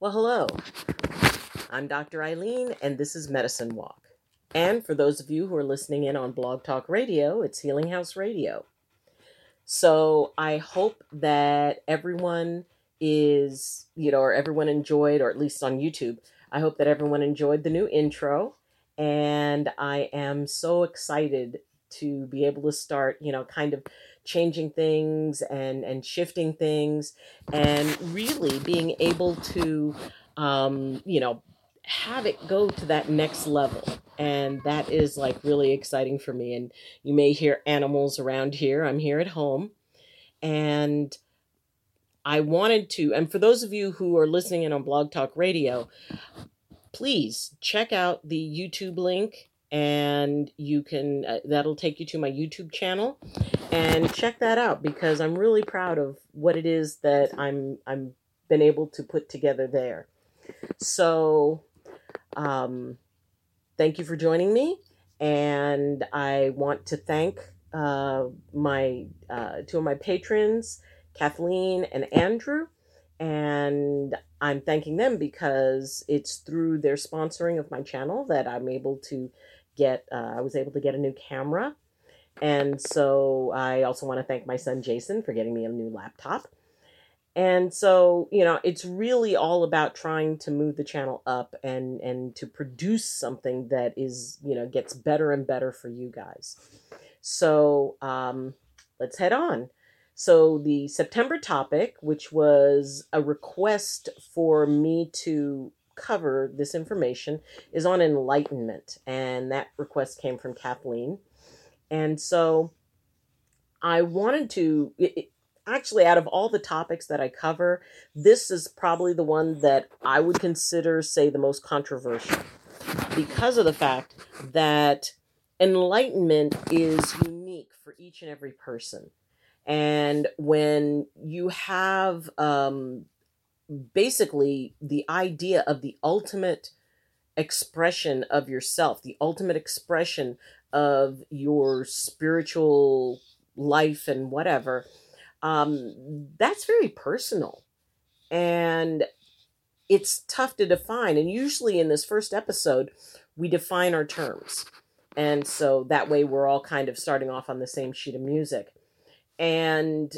Well, hello, I'm Dr. Ayleen, and this is Medicine Walk. And for those of you who are listening in on Blog Talk Radio, it's Healing House Radio. So I hope that everyone is, or everyone enjoyed, or at least on YouTube, I hope that everyone enjoyed the new intro. And I am so excited to be able to start, kind of changing things and shifting things and really being able to, have it go to that next level. And that is like really exciting for me. And you may hear animals around here. I'm here at home. And I wanted to, and for those of you who are listening in on Blog Talk Radio, please check out the YouTube link. And you can, that'll take you to my YouTube channel, and check that out, because I'm really proud of what it is that I'm been able to put together there. So, thank you for joining me. And I want to thank, my, two of my patrons, Kathleen and Andrew. And I'm thanking them because it's through their sponsoring of my channel that I'm able to get, I was able to get a new camera. And so I also want to thank my son, Jason, for getting me a new laptop. And so, it's really all about trying to move the channel up and to produce something that is, gets better and better for you guys. So let's head on. So the September topic, which was a request for me to cover this information, is on enlightenment. And that request came from Kathleen. And so I wanted to, actually, out of all the topics that I cover, this is probably the one that I would consider, say, the most controversial, because of the fact that enlightenment is unique for each and every person. And when you have basically the idea of the ultimate expression of yourself, the ultimate expression of your spiritual life and whatever, that's very personal. And it's tough to define. And usually in this first episode, we define our terms. And so that way we're all kind of starting off on the same sheet of music. And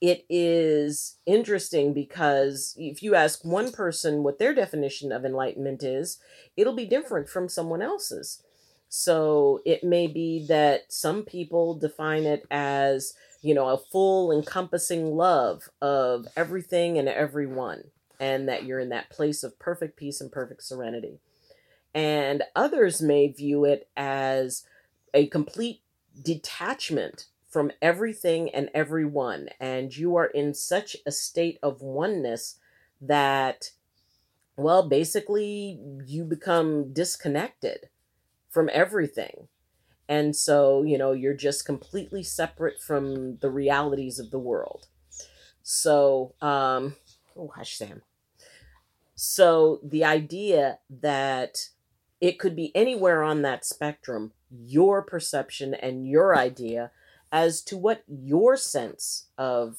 it is interesting because if you ask one person what their definition of enlightenment is, it'll be different from someone else's. So it may be that some people define it as, a full encompassing love of everything and everyone, and that you're in that place of perfect peace and perfect serenity. And others may view it as a complete detachment from everything and everyone, and you are in such a state of oneness that, well, basically you become disconnected from everything. And so, you're just completely separate from the realities of the world. So, oh, hush, Sam. So the idea that it could be anywhere on that spectrum, your perception and your idea as to what your sense of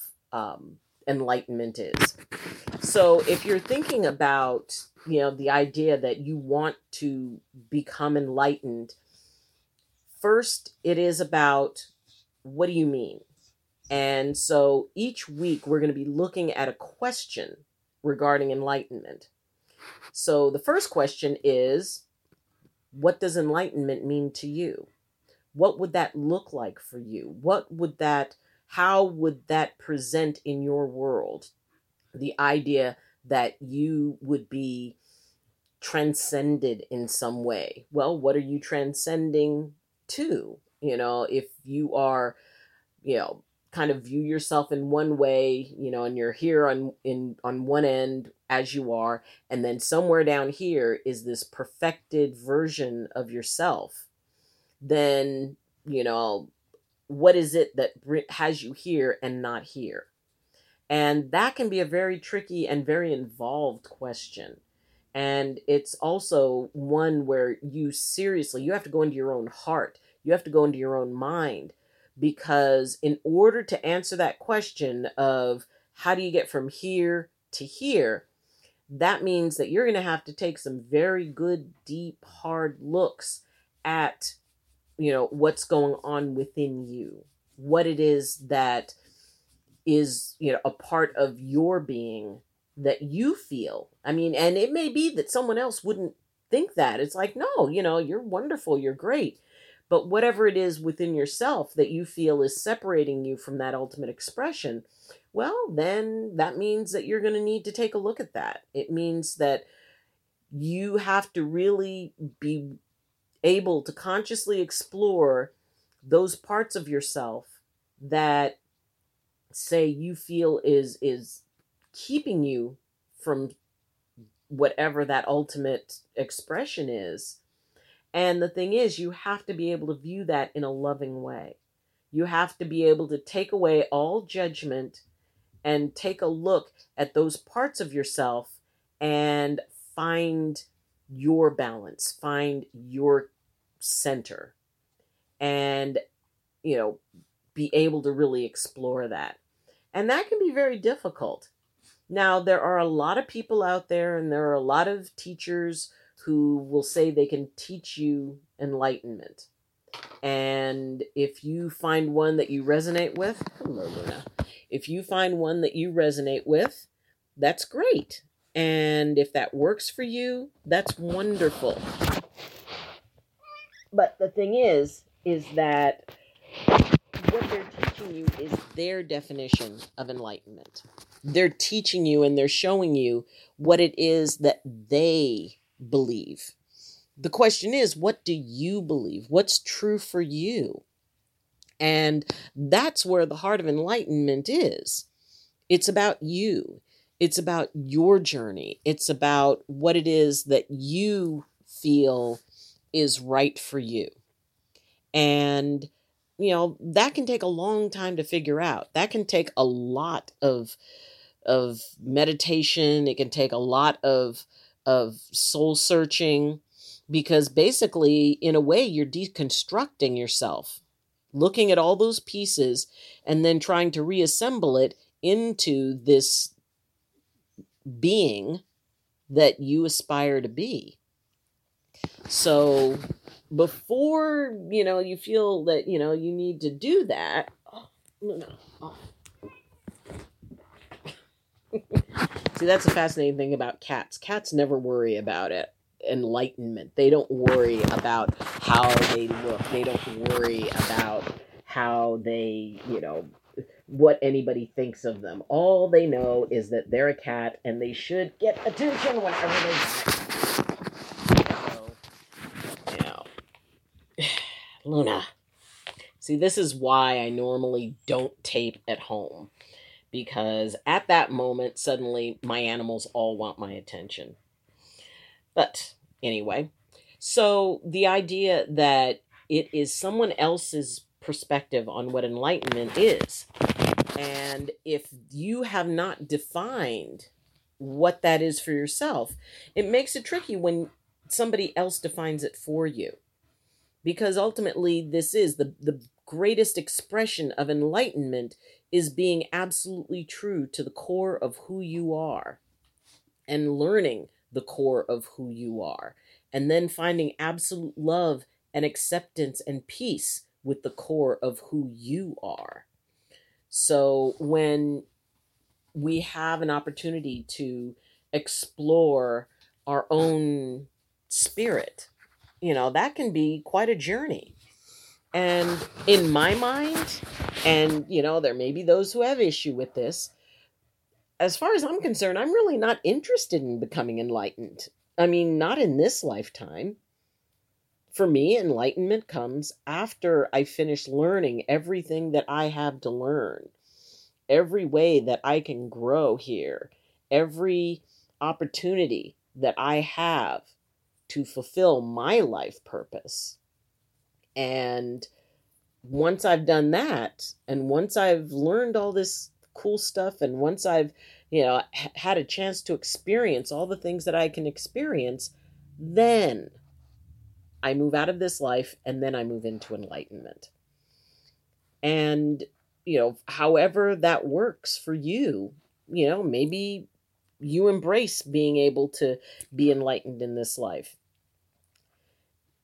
enlightenment is. So if you're thinking about, the idea that you want to become enlightened, first, it is about, what do you mean? And so each week we're going to be looking at a question regarding enlightenment. So the first question is, what does enlightenment mean to you? What would that look like for you? How would that present in your world? The idea that you would be transcended in some way. Well, what are you transcending to? If you are, kind of view yourself in one way, and you're here on one end as you are, and then somewhere down here is this perfected version of yourself. Then, what is it that has you here and not here? And that can be a very tricky and very involved question. And it's also one where you have to go into your own heart. You have to go into your own mind, because in order to answer that question of how do you get from here to here, that means that you're going to have to take some very good, deep, hard looks at, you know, what's going on within you, what it is that is, you know, a part of your being that you feel. I mean, and it may be that someone else wouldn't think that. It's like, no, you know, you're wonderful, you're great. But whatever it is within yourself that you feel is separating you from that ultimate expression, well, then that means that you're going to need to take a look at that. It means that you have to really be able to consciously explore those parts of yourself that, say, you feel is keeping you from whatever that ultimate expression is. And the thing is, you have to be able to view that in a loving way. You have to be able to take away all judgment and take a look at those parts of yourself and find your balance, find your center, and, you know, be able to really explore that. And that can be very difficult. Now, there are a lot of people out there, and there are a lot of teachers who will say they can teach you enlightenment. And if you find one that you resonate with, hello, Luna. If you find one that you resonate with, that's great. And if that works for you, that's wonderful. But the thing is that what they're teaching you is their definition of enlightenment. They're teaching you and they're showing you what it is that they believe. The question is, what do you believe? What's true for you? And that's where the heart of enlightenment is. It's about you. It's about your journey. It's about what it is that you feel is right for you. And, you know, that can take a long time to figure out. That can take a lot of meditation. It can take a lot of soul searching. Because basically, in a way, you're deconstructing yourself, looking at all those pieces and then trying to reassemble it into this being that you aspire to be. So before, you know, you feel that, you know, you need to do that. Oh, no. Oh. See, that's a fascinating thing about cats. Cats never worry about it. Enlightenment. They don't worry about how they look. They don't worry about how they, you know, what anybody thinks of them. All they know is that they're a cat and they should get attention whenever they want. So, you know. Luna. See, this is why I normally don't tape at home, because at that moment, suddenly my animals all want my attention. But anyway, so the idea that it is someone else's perspective on what enlightenment is. And if you have not defined what that is for yourself, it makes it tricky when somebody else defines it for you. Because ultimately, this is the greatest expression of enlightenment, is being absolutely true to the core of who you are and learning the core of who you are, and then finding absolute love and acceptance and peace with the core of who you are. So when we have an opportunity to explore our own spirit, you know, that can be quite a journey. And in my mind, and, you know, there may be those who have issue with this, as far as I'm concerned, I'm really not interested in becoming enlightened. I mean, not in this lifetime. For me, enlightenment comes after I finish learning everything that I have to learn, every way that I can grow here, every opportunity that I have to fulfill my life purpose. And once I've done that, and once I've learned all this cool stuff, and once I've, you know, had a chance to experience all the things that I can experience, then I move out of this life and then I move into enlightenment. And, you know, however that works for you, you know, maybe you embrace being able to be enlightened in this life.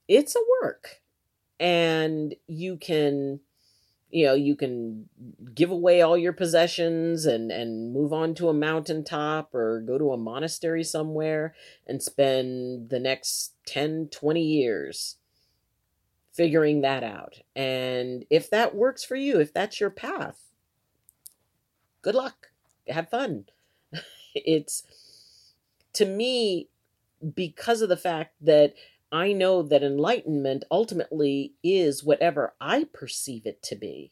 It's a work, and you can, you can give away all your possessions and move on to a mountaintop or go to a monastery somewhere and spend the next 10, 20 years figuring that out. And if that works for you, if that's your path, good luck. Have fun. It's, to me, because of the fact that I know that enlightenment ultimately is whatever I perceive it to be,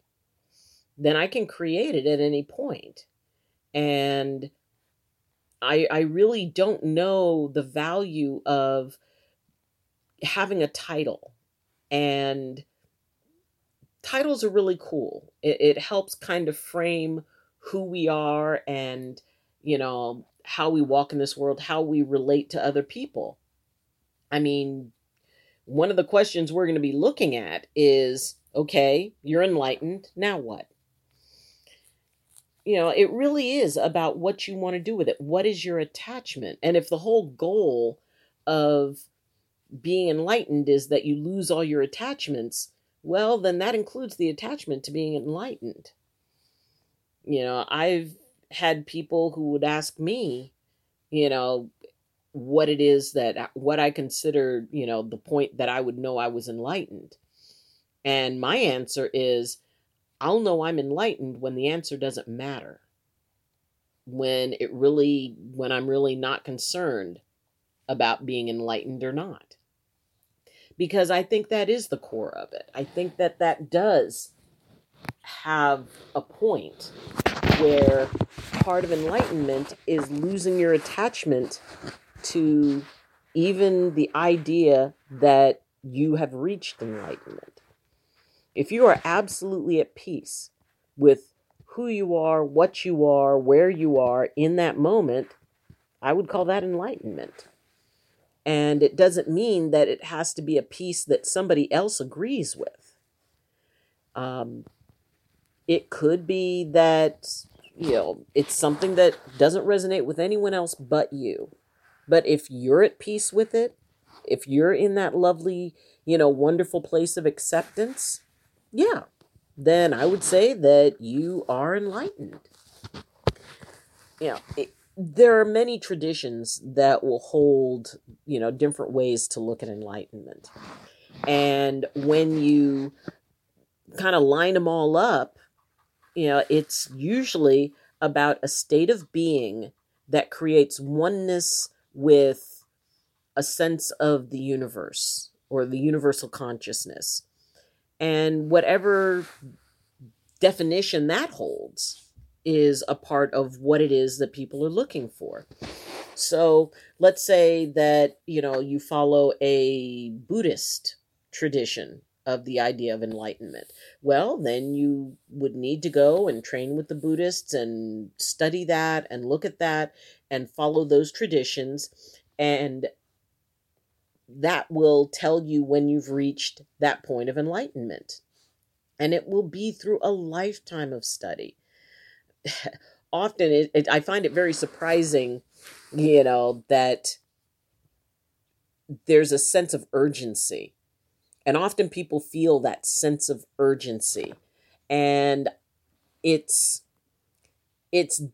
then I can create it at any point. And I really don't know the value of having a title. And titles are really cool. It helps kind of frame who we are and, how we walk in this world, how we relate to other people. I mean, one of the questions we're going to be looking at is, okay, you're enlightened. Now what? It really is about what you want to do with it. What is your attachment? And if the whole goal of being enlightened is that you lose all your attachments, well, then that includes the attachment to being enlightened. I've had people who would ask me, what it is that, what I consider, the point that I would know I was enlightened. And my answer is, I'll know I'm enlightened when the answer doesn't matter. When I'm really not concerned about being enlightened or not. Because I think that is the core of it. I think that does have a point where part of enlightenment is losing your attachment to even the idea that you have reached enlightenment. If you are absolutely at peace with who you are, what you are, where you are in that moment, I would call that enlightenment. And it doesn't mean that it has to be a peace that somebody else agrees with. It could be that, it's something that doesn't resonate with anyone else but you. But if you're at peace with it, if you're in that lovely, wonderful place of acceptance, yeah, then I would say that you are enlightened. There are many traditions that will hold, different ways to look at enlightenment. And when you kind of line them all up, it's usually about a state of being that creates oneness with a sense of the universe or the universal consciousness. And whatever definition that holds is a part of what it is that people are looking for. So let's say that, you follow a Buddhist tradition of the idea of enlightenment. Well, then you would need to go and train with the Buddhists and study that and look at that and follow those traditions. And that will tell you when you've reached that point of enlightenment. And it will be through a lifetime of study. Often I find it very surprising, that there's a sense of urgency. And often people feel that sense of urgency. And it's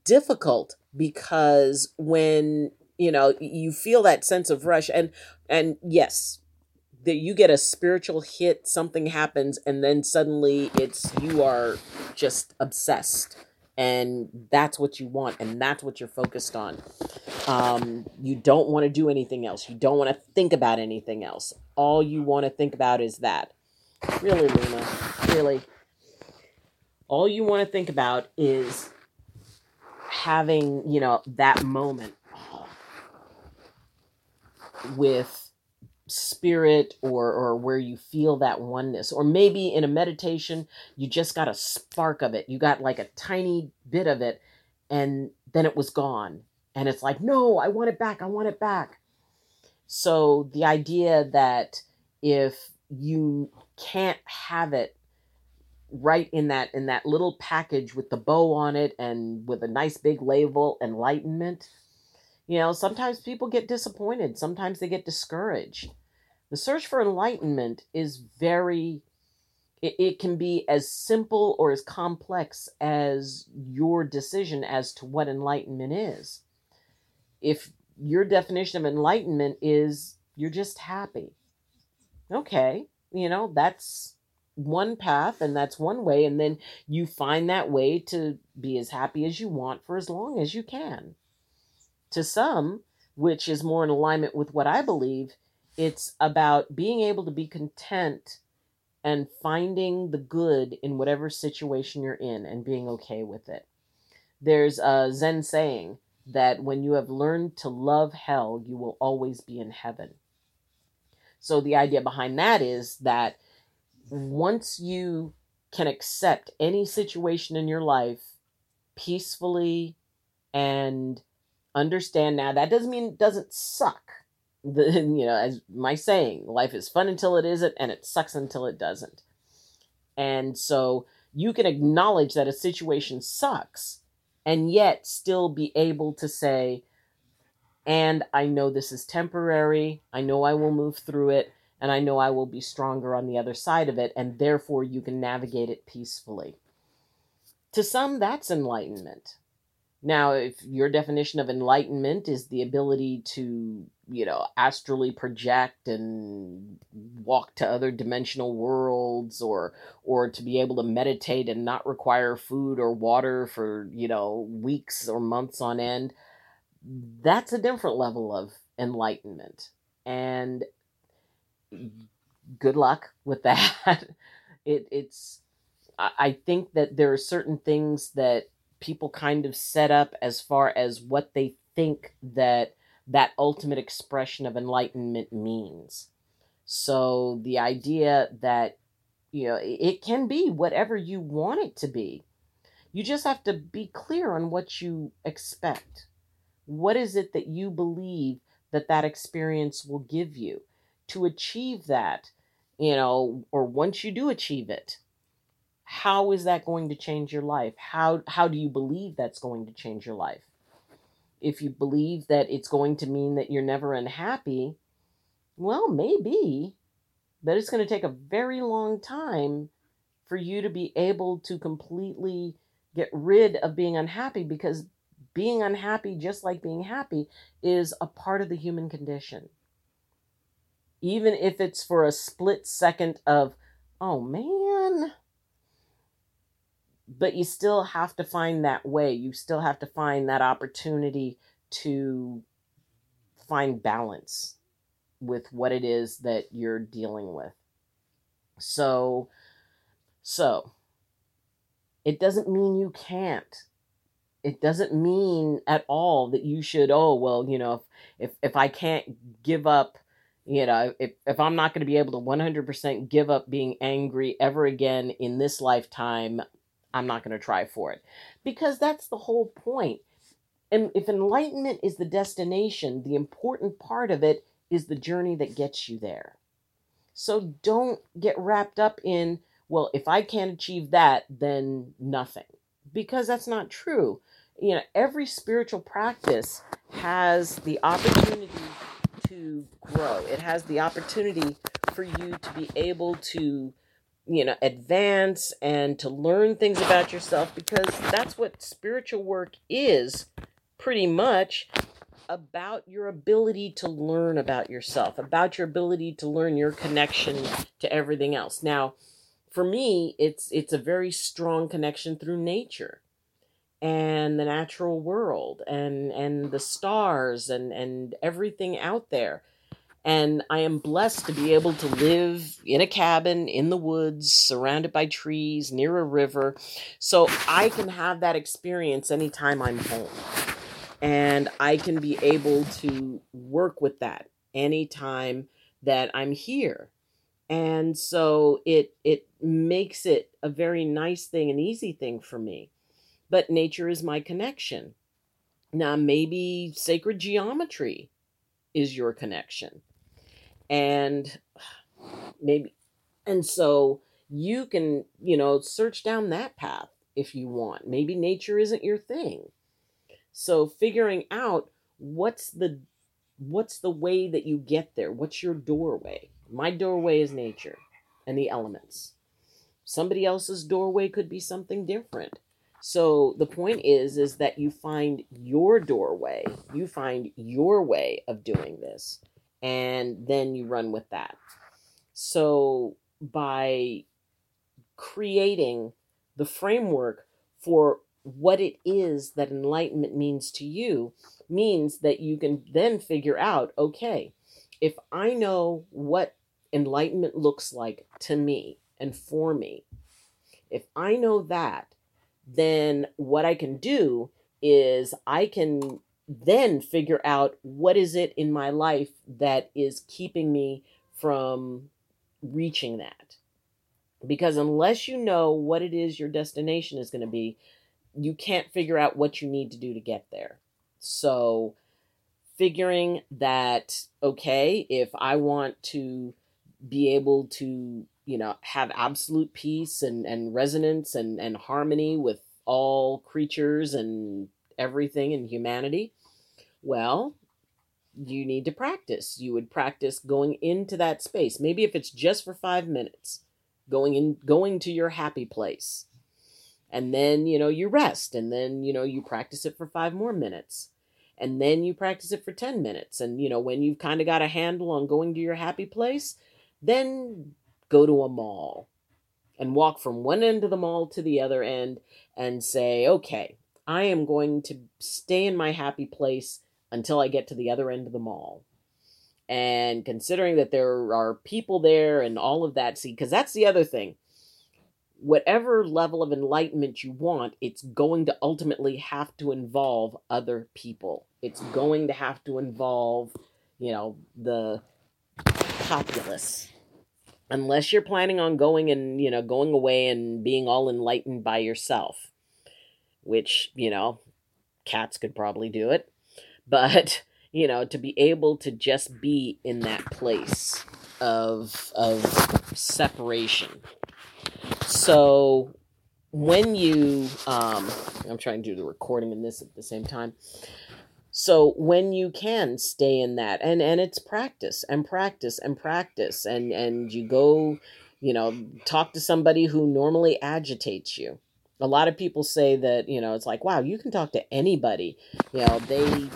difficult because when, you feel that sense of rush and yes, that you get a spiritual hit, something happens, and then suddenly you are just obsessed. And that's what you want. And that's what you're focused on. You don't want to do anything else. You don't want to think about anything else. All you want to think about is that. Really, Luna? Really? All you want to think about is having, that moment with spirit or where you feel that oneness, or maybe in a meditation, you just got a spark of it. You got like a tiny bit of it and then it was gone. And it's like, no, I want it back. I want it back. So the idea that if you can't have it right in that little package with the bow on it and with a nice big label, enlightenment, You know, sometimes people get disappointed. Sometimes they get discouraged. The search for enlightenment is it can be as simple or as complex as your decision as to what enlightenment is. If your definition of enlightenment is you're just happy, okay, you know, that's one path and that's one way. And then you find that way to be as happy as you want for as long as you can. To some, which is more in alignment with what I believe, it's about being able to be content and finding the good in whatever situation you're in and being okay with it. There's a Zen saying that when you have learned to love hell, you will always be in heaven. So the idea behind that is that once you can accept any situation in your life peacefully and understand, now that doesn't mean it doesn't suck. You know, as my saying, life is fun until it isn't, and it sucks until it doesn't. And so you can acknowledge that a situation sucks and yet still be able to say, and I know this is temporary, I know I will move through it, and I know I will be stronger on the other side of it, and therefore you can navigate it peacefully. To some, that's enlightenment. Now, if your definition of enlightenment is the ability to, you know, astrally project and walk to other dimensional worlds or to be able to meditate and not require food or water for, you know, weeks or months on end, that's a different level of enlightenment. And good luck with that. I think that there are certain things that people kind of set up as far as what they think that ultimate expression of enlightenment means. So the idea that, you know, it can be whatever you want it to be. You just have to be clear on what you expect. What is it that you believe that experience will give you to achieve that, you know, or once you do achieve it, how is that going to change your life? How do you believe that's going to change your life? If you believe that it's going to mean that you're never unhappy, well, maybe, but it's going to take a very long time for you to be able to completely get rid of being unhappy, because being unhappy, just like being happy, is a part of the human condition. Even if it's for a split second of, oh man, but you still have to find that way. You still have to find that opportunity to find balance with what it is that you're dealing with. So it doesn't mean you can't. It doesn't mean at all that you should, oh, well, you know, if I can't give up, you know, if I'm not going to be able to 100% give up being angry ever again in this lifetime, I'm not going to try for it. Because that's the whole point. And if enlightenment is the destination, the important part of it is the journey that gets you there. So don't get wrapped up in, well, if I can't achieve that, then nothing. Because that's not true. You know, every spiritual practice has the opportunity to grow. It has the opportunity for you to be able to, you know, advance and to learn things about yourself, because that's what spiritual work is, pretty much about your ability to learn about yourself, about your ability to learn your connection to everything else. Now, for me, it's a very strong connection through nature and the natural world and the stars and everything out there. And I am blessed to be able to live in a cabin in the woods, surrounded by trees, near a river. So I can have that experience anytime I'm home. And I can be able to work with that anytime that I'm here. And so it makes it a very nice thing, an easy thing for me. But nature is my connection. Now, maybe sacred geometry is your connection. And so you can, you know, search down that path if you want. Maybe nature isn't your thing. So figuring out what's the way that you get there? What's your doorway? My doorway is nature and the elements. Somebody else's doorway could be something different. So the point is that you find your doorway, you find your way of doing this, and then you run with that. So by creating the framework for what it is that enlightenment means to you, means that you can then figure out, okay, if I know what enlightenment looks like to me and for me, if I know that, then what I can do is I can then figure out what is it in my life that is keeping me from reaching that. Because unless you know what it is your destination is going to be, you can't figure out what you need to do to get there. So figuring that, okay, if I want to be able to, you know, have absolute peace and resonance and harmony with all creatures and everything in humanity, well, you need to practice. You would practice going into that space. Maybe if it's just for 5 minutes, going to your happy place. And then, you know, you rest, and then, you know, you practice it for 5 more minutes, and then you practice it for 10 minutes. And, you know, when you've kind of got a handle on going to your happy place, then go to a mall and walk from one end of the mall to the other end and say, okay, I am going to stay in my happy place until I get to the other end of the mall. And considering that there are people there and all of that, see, because that's the other thing. Whatever level of enlightenment you want, it's going to ultimately have to involve other people. It's going to have to involve, you know, the populace. Unless you're planning on going and, you know, going away and being all enlightened by yourself, which, you know, cats could probably do it. But, you know, to be able to just be in that place of separation. So when you, I'm trying to do the recording in this at the same time. So when you can stay in that, and it's practice and practice and practice, and you go, you know, talk to somebody who normally agitates you. A lot of people say that, you know, it's like, wow, you can talk to anybody. You know, they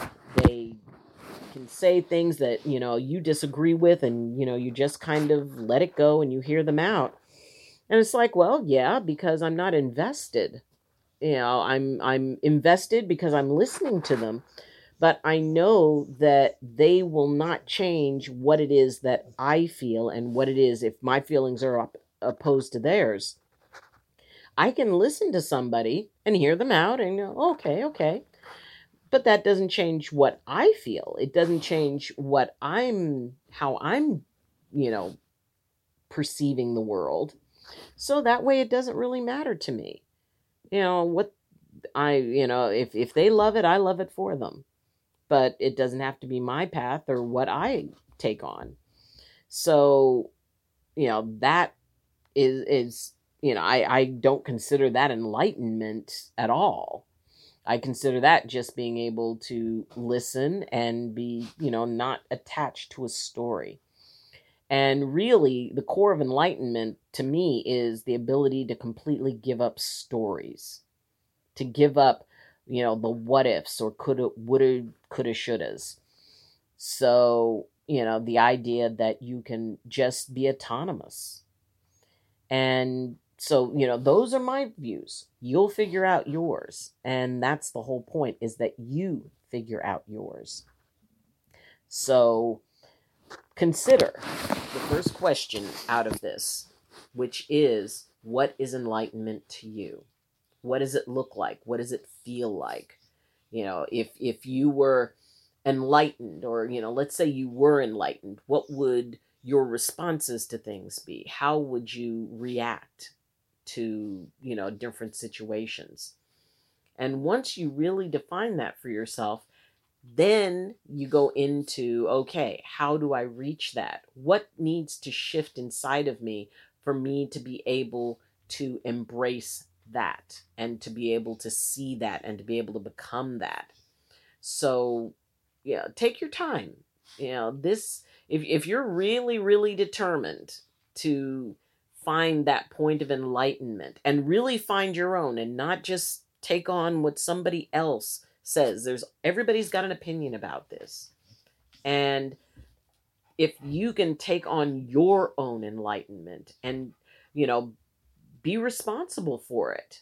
can say things that, you know, you disagree with, and, you know, you just kind of let it go and you hear them out. And it's like, well, yeah, because I'm not invested. You know, I'm invested because I'm listening to them, but I know that they will not change what it is that I feel and what it is if my feelings are opposed to theirs. I can listen to somebody and hear them out and go, okay. But that doesn't change what I feel. It doesn't change what how I'm, you know, perceiving the world. So that way it doesn't really matter to me. You know, if they love it, I love it for them. But it doesn't have to be my path or what I take on. So, you know, that is you know, I don't consider that enlightenment at all. I consider that just being able to listen and be, you know, not attached to a story. And really, the core of enlightenment to me is the ability to completely give up stories, to give up, you know, the what ifs or coulda, woulda, coulda, shouldas. So, you know, the idea that you can just be autonomous. And so, you know, those are my views. You'll figure out yours. And that's the whole point, is that you figure out yours. So consider the first question out of this, which is, what is enlightenment to you? What does it look like? What does it feel like? You know, if you were enlightened, or, you know, let's say you were enlightened, what would your responses to things be? How would you react to, you know, different situations? And once you really define that for yourself, then you go into, okay, how do I reach that? What needs to shift inside of me for me to be able to embrace that and to be able to see that and to be able to become that? So, you know, take your time. You know, this, if you're really, really determined to find that point of enlightenment and really find your own and not just take on what somebody else says, everybody's got an opinion about this. And if you can take on your own enlightenment and, you know, be responsible for it,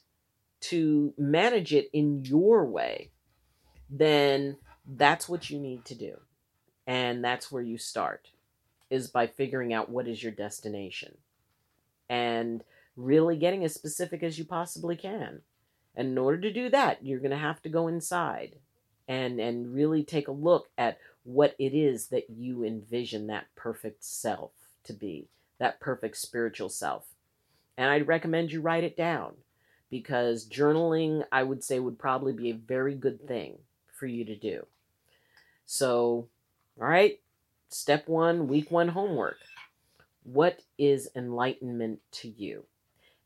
to manage it in your way, then that's what you need to do. And that's where you start, is by figuring out what is your destination and really getting as specific as you possibly can. And in order to do that, you're going to have to go inside and really take a look at what it is that you envision that perfect self to be, that perfect spiritual self. And I'd recommend you write it down, because journaling, I would say, would probably be a very good thing for you to do. So, all right, step one, week one homework. What is enlightenment to you?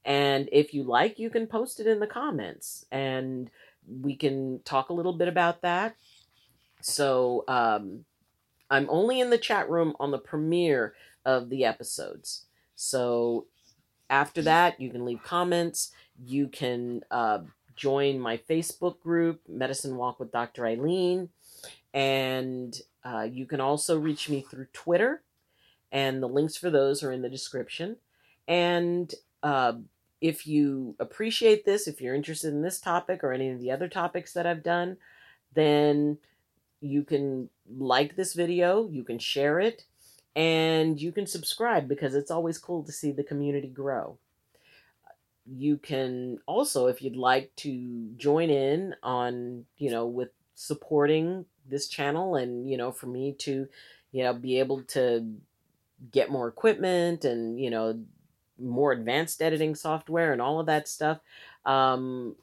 And if you like, you can post it in the comments and we can talk a little bit about that. So I'm only in the chat room on the premiere of the episodes. So after that, you can leave comments. You can join my Facebook group, Medicine Walk with Dr. Ayleen. And you can also reach me through Twitter. And the links for those are in the description. And if you appreciate this, if you're interested in this topic or any of the other topics that I've done, then you can like this video, you can share it, and you can subscribe, because it's always cool to see the community grow. You can also, if you'd like, to join in on, you know, with supporting this channel and, you know, for me to, you know, be able to get more equipment and, you know, more advanced editing software and all of that stuff. Being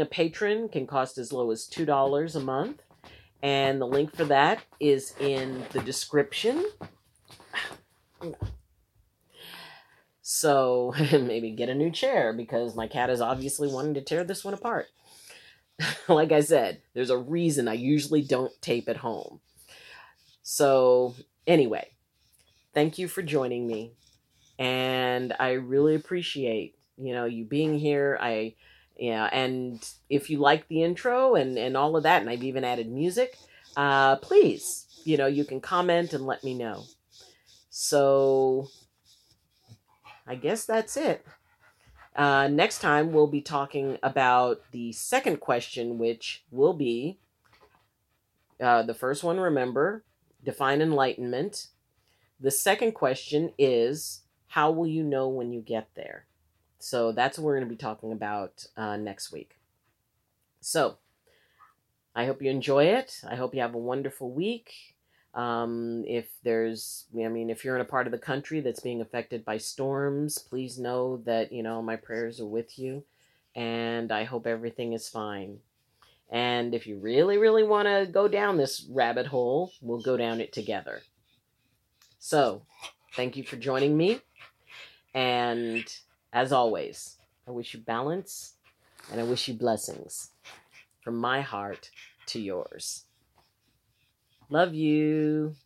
a patron can cost as low as $2 a month. And the link for that is in the description. So maybe get a new chair, because my cat is obviously wanting to tear this one apart. Like I said, there's a reason I usually don't tape at home. So anyway, thank you for joining me. And I really appreciate, you know, you being here. And if you like the intro and all of that, and I've even added music, please, you know, you can comment and let me know. So I guess that's it. Next time we'll be talking about the second question, which will be, the first one, remember, define enlightenment. The second question is, how will you know when you get there? So that's what we're going to be talking about next week. So I hope you enjoy it. I hope you have a wonderful week. If you're in a part of the country that's being affected by storms, please know that, you know, my prayers are with you, and I hope everything is fine. And if you really, really want to go down this rabbit hole, we'll go down it together. So thank you for joining me. And as always, I wish you balance, and I wish you blessings from my heart to yours. Love you.